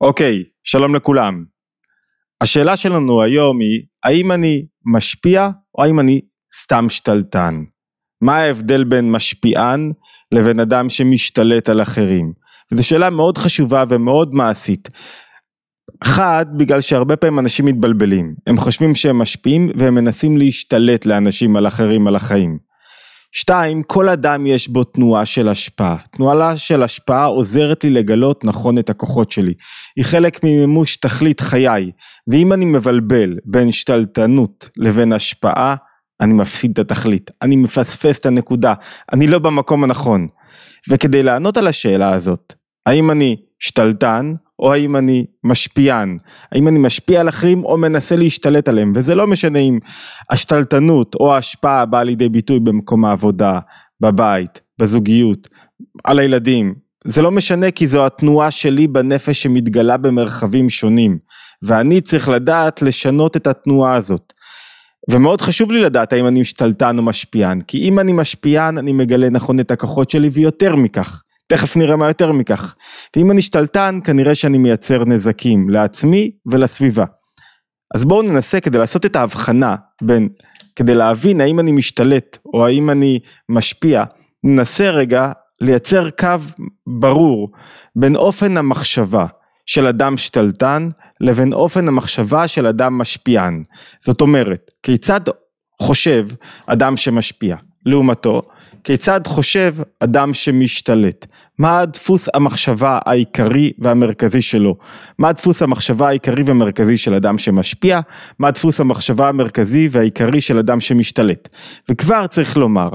אוקיי, שלום לכולם. השאלה שלנו היום היא, האם אני משפיע או האם אני סתם שתלטן? מה ההבדל בין משפיען לבין אדם שמשתלט על אחרים? וזו שאלה מאוד חשובה ומאוד מעשית. אחד, בגלל שהרבה פעמים אנשים מתבלבלים. הם חושבים שהם משפיעים והם מנסים להשתלט לאנשים על אחרים, על החיים. שתיים, כל אדם יש בו תנועה של השפעה. תנועה של השפעה עוזרת לי לגלות נכון את הכוחות שלי. היא חלק ממימוש תכלית חיי. ואם אני מבלבל בין שתלטנות לבין השפעה, אני מפסיד את התכלית. אני מפספס את הנקודה. אני לא במקום הנכון. וכדי לענות על השאלה הזאת, האם אני שתלטן או האם אני משפיען, האם אני משפיע על אחרים או מנסה להשתלט עליהם, וזה לא משנה אם השתלטנות או ההשפעה באה לידי ביטוי במקום העבודה, בבית, בזוגיות, על הילדים, זה לא משנה כי זו התנועה שלי בנפש שמתגלה במרחבים שונים, ואני צריך לדעת לשנות את התנועה הזאת. ומאוד חשוב לי לדעת האם אני משתלטן או משפיען, כי אם אני משפיען אני מגלה נכון את הכוחות שלי ויותר מכך. תכף נראה מה יותר מכך. ואם אני שתלטן, כנראה שאני מייצר נזקים לעצמי ולסביבה. אז בואו ננסה כדי לעשות את ההבחנה בין, כדי להבין האם אני משתלט או האם אני משפיע, ננסה רגע לייצר קו ברור בין אופן המחשבה של אדם שתלטן לבין אופן המחשבה של אדם משפיען. זאת אומרת, כיצד חושב אדם שמשפיע? לעומתו, כיצד חושב אדם שמשתלט? מה הדפוס המחשבה העיקרי והמרכזי שלו? מה הדפוס המחשבה העיקרי והמרכזי של אדם שמשפיע? מה הדפוס המחשבה המרכזי והעיקרי של אדם שמשתלט? וכבר צריך לומר,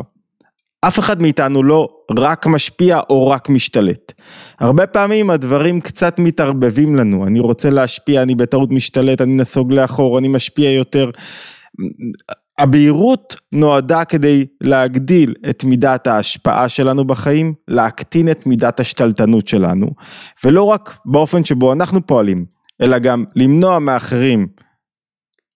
אף אחד מאיתנו לא רק משפיע או רק משתלט. הרבה פעמים הדברים קצת מתערבבים לנו. אני רוצה להשפיע, אני בטעות משתלט, אני נסוג לאחור, אני משפיע יותר. הבהירות נועדה כדי להגדיל את מידת ההשפעה שלנו בחיים, להקטין את מידת השתלטנות שלנו, ולא רק באופן שבו אנחנו פועלים, אלא גם למנוע מאחרים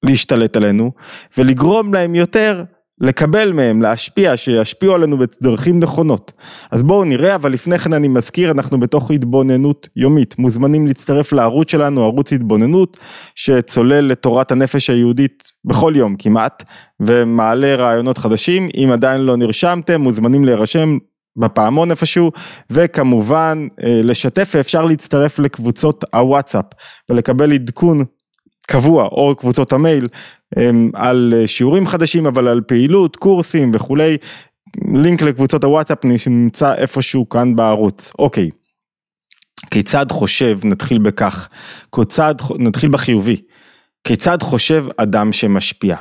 להשתלט עלינו, ולגרום להם יותר לקבל מהם, להשפיע, שישפיעו עלינו בדרכים נכונות. אז בואו נראה, אבל לפני כן אני מזכיר, אנחנו בתוך התבוננות יומית, מוזמנים להצטרף לערוץ שלנו, ערוץ התבוננות, שצולל לתורת הנפש היהודית בכל יום כמעט, ומעלה רעיונות חדשים. אם עדיין לא נרשמתם, מוזמנים להירשם בפעמון איפשהו, וכמובן לשתף, אפשר להצטרף לקבוצות הוואטסאפ, ולקבל עדכון קבוע, או קבוצות המייל, על שיעורים חדשים, אבל על פעילות, קורסים וכולי, לינק לקבוצות הוואטסאפ נמצא איפשהו כאן בערוץ. אוקיי, כיצד חושב, נתחיל בכך, נתחיל בחיובי, כיצד חושב אדם שמשפיע?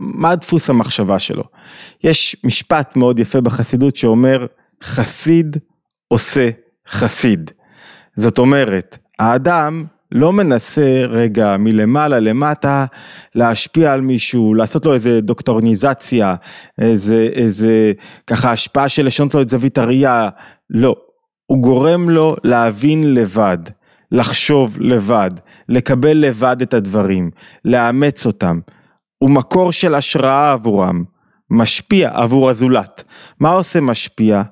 מה הדפוס המחשבה שלו? יש משפט מאוד יפה בחסידות שאומר, חסיד עושה חסיד. זאת אומרת, האדם לא מנסה רגע מלמעלה למטה להשפיע על מישהו, לעשות לו איזה דוקטורניזציה, איזה ככה השפעה של לשנות לו את זווית הראייה, לא, הוא גורם לו להבין לבד, לחשוב לבד, לקבל לבד את הדברים, לאמץ אותם, הוא מקור של השראה עבורם, משפיע עבור הזולת. מה עושה משפיע?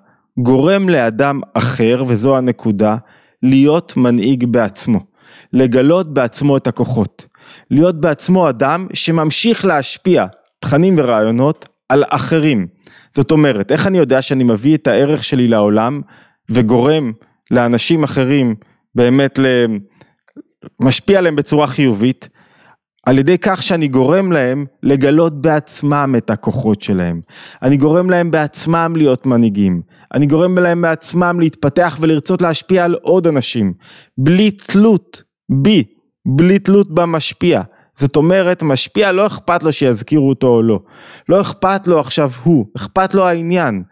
גורם לאדם אחר, וזו הנקודה, להיות מנהיג בעצמו. לגלות בעצמו את הכוחות, להיות בעצמו אדם שממשיך להשפיע תכנים ורעיונות על אחרים. זאת אומרת, איך אני יודע שאני מביא את הערך שלי לעולם וגורם לאנשים אחרים באמת משפיע עליהם בצורה חיובית? על ידי כך שאני גורם להם לגלות בעצמם את הכוחות שלהם. אני גורם להם בעצמם להיות מנהיגים. אני גורם להם בעצמם להתפתח ולרצות להשפיע על עוד אנשים. בלי תלות בי, בלי תלות במשפיע. זאת אומרת, משפיע לא אכפת לו שיזכירו אותו או לא. לא אכפת לו עכשיו הוא, אכפת לו העניין.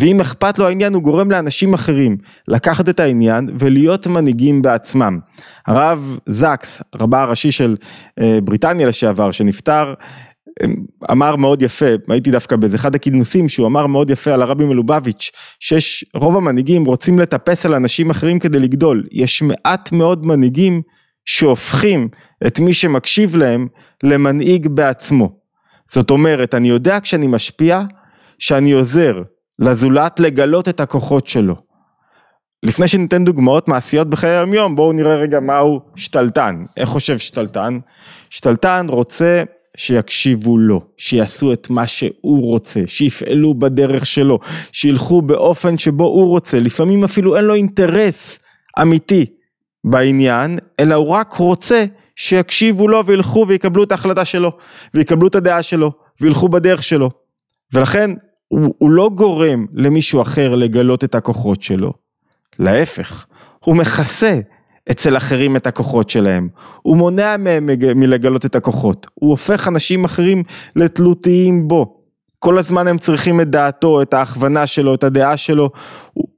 ואם אכפת לו העניין, הוא גורם לאנשים אחרים לקחת את העניין ולהיות מנהיגים בעצמם. הרב זקס, רבה הראשי של בריטניה לשעבר, שנפטר, אמר מאוד יפה, הייתי דווקא באיזה אחד הכינוסים, שהוא אמר מאוד יפה על הרבי מלובביץ', שרוב המנהיגים רוצים לטפס על אנשים אחרים כדי לגדול. יש מעט מאוד מנהיגים שהופכים את מי שמקשיב להם למנהיג בעצמו. זאת אומרת, אני יודע כשאני משפיע, שאני עוזר לזולת לגלות את הכוחות שלו, לפני שניתן דוגמאות מעשיות בחיי היום-יום, בואו נראה רגע מהו שתלטן. איך חושב שתלטן? שתלטן רוצה שיקשיבו לו, שיעשו את מה שהוא רוצה, שיפעלו בדרך שלו, שילכו באופן שבו הוא רוצה. לפעמים אפילו אין לו אינטרס אמיתי בעניין, אלא הוא רק רוצה שיקשיבו לו וילכו ויקבלו את ההחלטה שלו, ויקבלו את הדעה שלו, וילכו בדרך שלו. ולכן הוא לא גורם למישהו אחר לגלות את הכוחות שלו. להפך, הוא מכסה אצל אחרים את הכוחות שלהם, הוא מונע מהם מלגלות את הכוחות, הוא הופך אנשים אחרים לתלותיים בו, כל הזמן הם צריכים את דעתו, את ההכוונה שלו, את הדעה שלו.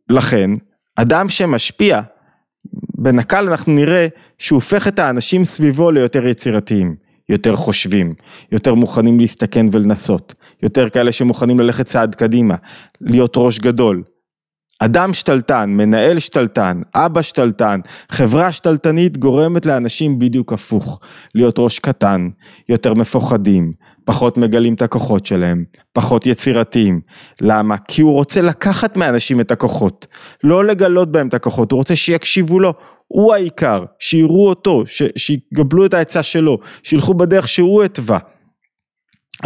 לכן, אדם שמשפיע, בנקל אנחנו נראה שהוא הופך את האנשים סביבו ליותר יצירתיים, יותר חושבים, יותר מוכנים להסתכן ולנסות, יותר כאלה שמוכנים ללכת צעד קדימה, להיות ראש גדול. אדם שתלטן, מנהל שתלטן, אבא שתלטן, חברה שתלטנית גורמת לאנשים בדיוק הפוך, להיות ראש קטן, יותר מפוחדים, פחות מגלים את הכוחות שלהם, פחות יצירתיים. למה? כי הוא רוצה לקחת מאנשים את הכוחות, לא לגלות בהם את הכוחות, הוא רוצה שיקשיבו לו, הוא העיקר, שיראו אותו, שיגבלו את העצה שלו, שילכו בדרך שהוא התווה.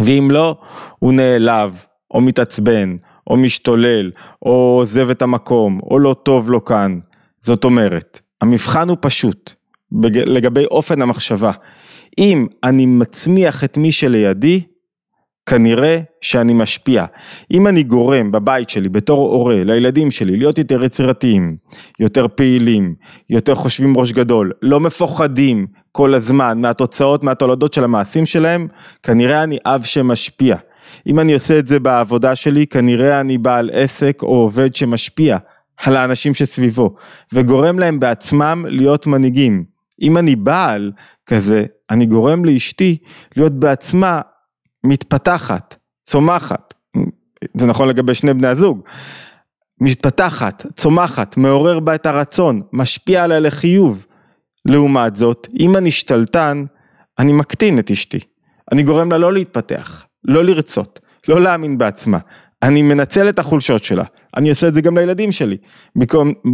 ואם לא, הוא נעלב, או מתעצבן, או משתולל, או עוזב את המקום, או לא טוב לו כאן. זאת אומרת, המבחן הוא פשוט, לגבי אופן המחשבה. אם אני מצמיח את מי שלידי, כנראה שאני משפיע. אם אני גורם בבית שלי, בתור הורה, לילדים שלי, להיות יותר יצירתיים, יותר פעילים, יותר חושבים ראש גדול, לא מפוחדים כל הזמן מהתוצאות, מהתולדות של המעשים שלהם, כנראה אני אב שמשפיע. אם אני עושה את זה בעבודה שלי, כנראה אני בעל עסק או עובד שמשפיע על האנשים שסביבו, וגורם להם בעצמם להיות מנהיגים. אם אני בעל כזה, אני גורם לאשתי להיות בעצמה מתפתחת, צומחת. זה נכון לגבי שני בני הזוג. מתפתחת, צומחת, מעורר בה את הרצון, משפיע עליה לחיוב. לעומת זאת, אם אני שתלטן, אני מקטין את אשתי. אני גורם לה לא להתפתח. לא לרצות, לא להאמין בעצמה, אני מנצל את החולשות שלה, אני עושה את זה גם לילדים שלי,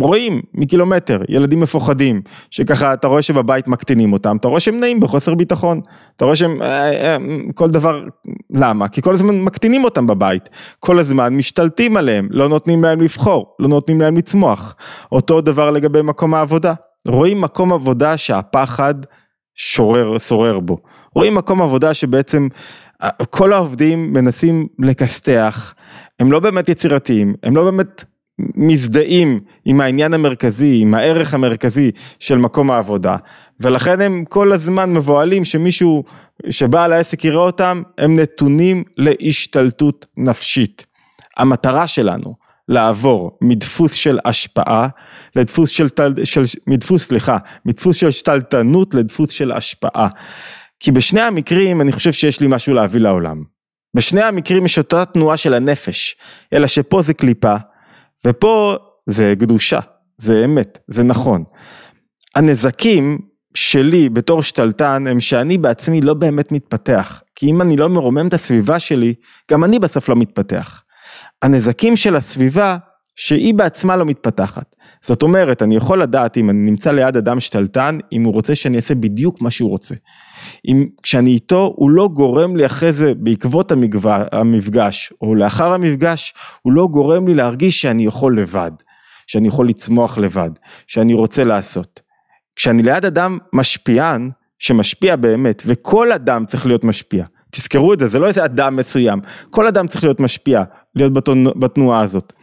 רואים מקילומטר, ילדים מפוחדים, שככה אתה רואה שבבית מקטינים אותם, אתה רואה שהם נעים בחוסר ביטחון, אתה רואה שהם כל דבר, למה? כי כל הזמן מקטינים אותם בבית, כל הזמן משתלטים עליהם, לא נותנים להם לבחור, לא נותנים להם לצמוח, אותו דבר לגבי מקום העבודה, רואים מקום עבודה שהפחד שורר בו, רואים מקום עבודה שבעצם כל העובדים מנסים לקסתח, הם לא באמת יצירתיים, הם לא באמת מזדהים עם העניין המרכזי, עם הערך המרכזי של מקום העבודה, ולכן הם כל הזמן מבועלים שמישהו שבא על העסק יראה אותם, הם נתונים להשתלטות נפשית. המטרה שלנו לעבור מדפוס של השפעה, לדפוס של שתלטנות לדפוס של השפעה. כי בשני המקרים אני חושב שיש לי משהו להביא לעולם. בשני המקרים יש אותה תנועה של הנפש, אלא שפה זה קליפה, ופה זה קדושה, זה אמת, זה נכון. הנזקים שלי בתור שתלטן הם שאני בעצמי לא באמת מתפתח, כי אם אני לא מרומם את הסביבה שלי, גם אני בסוף לא מתפתח. הנזקים של הסביבה שהיא בעצמה לא מתפתחת. זאת אומרת, אני יכול לדעת אם אני נמצא ליד אדם שתלטן, אם הוא רוצה שאני אעשה בדיוק מה שהוא רוצה. אם כשאני איתו, הוא לא גורם לי אחרי זה בעקבות המפגש, או לאחר המפגש, הוא לא גורם לי להרגיש שאני יכול לבד, שאני יכול לצמוח לבד, שאני רוצה לעשות. כשאני ליד אדם משפיען, שמשפיע באמת, וכל אדם צריך להיות משפיע. תזכרו את זה, זה לא איזה אדם מסוים. כל אדם צריך להיות משפיע, להיות בתנועה הזאת.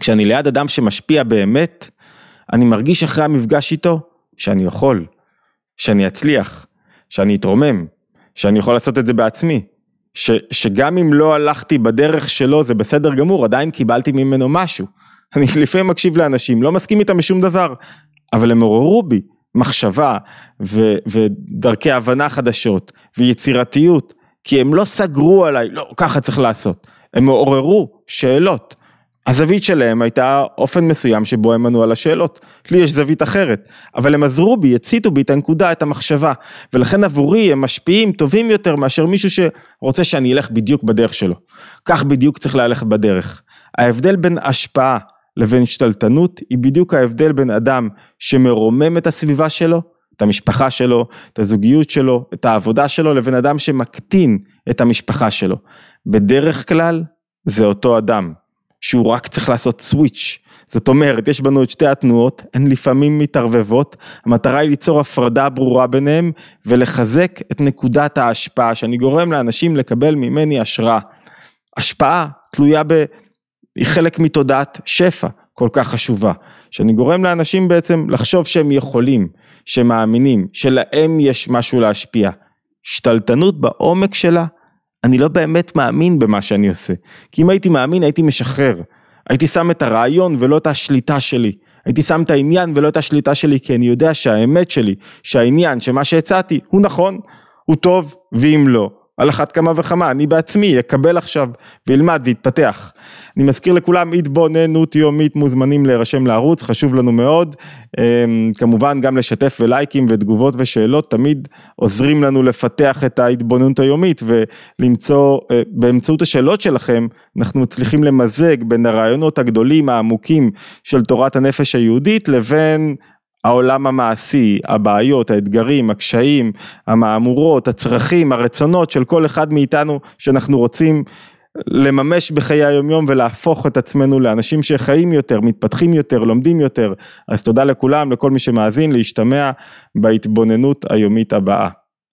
כשאני ליד אדם שמשפיע באמת, אני מרגיש אחרי המפגש איתו, שאני יכול, שאני אצליח, שאני אתרומם, שאני יכול לעשות את זה בעצמי, שגם אם לא הלכתי בדרך שלו, זה בסדר גמור, עדיין קיבלתי ממנו משהו. אני לפעמים מקשיב לאנשים, לא מסכים איתם משום דבר, אבל הם עוררו בי מחשבה, ודרכי הבנה חדשות, ויצירתיות, כי הם לא סגרו עליי, לא, ככה צריך לעשות, הם עוררו שאלות, הזווית שלהם הייתה אופן מסוים שבו הם ענו על השאלות, לי יש זווית אחרת, אבל הם עזרו בי, הציתו בי את הנקודה, את המחשבה, ולכן עבורי הם משפיעים טובים יותר מאשר מישהו שרוצה שאני אלך בדיוק בדרך שלו, כך בדיוק צריך ללכת בדרך. ההבדל בין השפעה לבין השתלטנות היא בדיוק ההבדל בין אדם שמרומם את הסביבה שלו, את המשפחה שלו, את הזוגיות שלו, את העבודה שלו, לבין אדם שמקטין את המשפחה שלו. בדרך כלל זה אותו אדם, שהוא רק צריך לעשות סוויץ'. זאת אומרת, יש בנו את שתי התנועות, הן לפעמים מתערבבות, המטרה היא ליצור הפרדה ברורה ביניהם, ולחזק את נקודת ההשפעה, שאני גורם לאנשים לקבל ממני השראה. השפעה תלויה היא חלק מתודעת שפע כל כך חשובה, שאני גורם לאנשים בעצם לחשוב שהם יכולים, שהם מאמינים, שלהם יש משהו להשפיע. השתלטנות בעומק שלה, אני לא באמת מאמין במה שאני עושה, כי אם הייתי מאמין הייתי משחרר, הייתי שם את הרעיון ולא את השליטה שלי, הייתי שם את העניין ולא את השליטה שלי, כי אני יודע שהאמת שלי, שהעניין, שמה שהצעתי הוא נכון, הוא טוב, ואם לא, על אחת כמה וכמה, אני בעצמי אקבל עכשיו וילמד ויתפתח. אני מזכיר לכולם, התבוננות יומית, מוזמנים להירשם לערוץ, חשוב לנו מאוד, כמובן גם לשתף ולייקים ותגובות ושאלות, תמיד עוזרים לנו לפתח את ההתבוננות היומית, ולמצוא באמצעות השאלות שלכם, אנחנו מצליחים למזג בין הרעיונות הגדולים העמוקים של תורת הנפש היהודית, לבין העולם המעשי, הבעיות, האתגרים, הקשיים, המאמורות, הצרכים, הרצונות של כל אחד מאיתנו שאנחנו רוצים לממש בחיי היומיום ולהפוך את עצמנו לאנשים שחיים יותר, מתפתחים יותר, לומדים יותר. אז תודה לכולם, לכל מי שמאזין, להשתמע בהתבוננות היומית הבאה.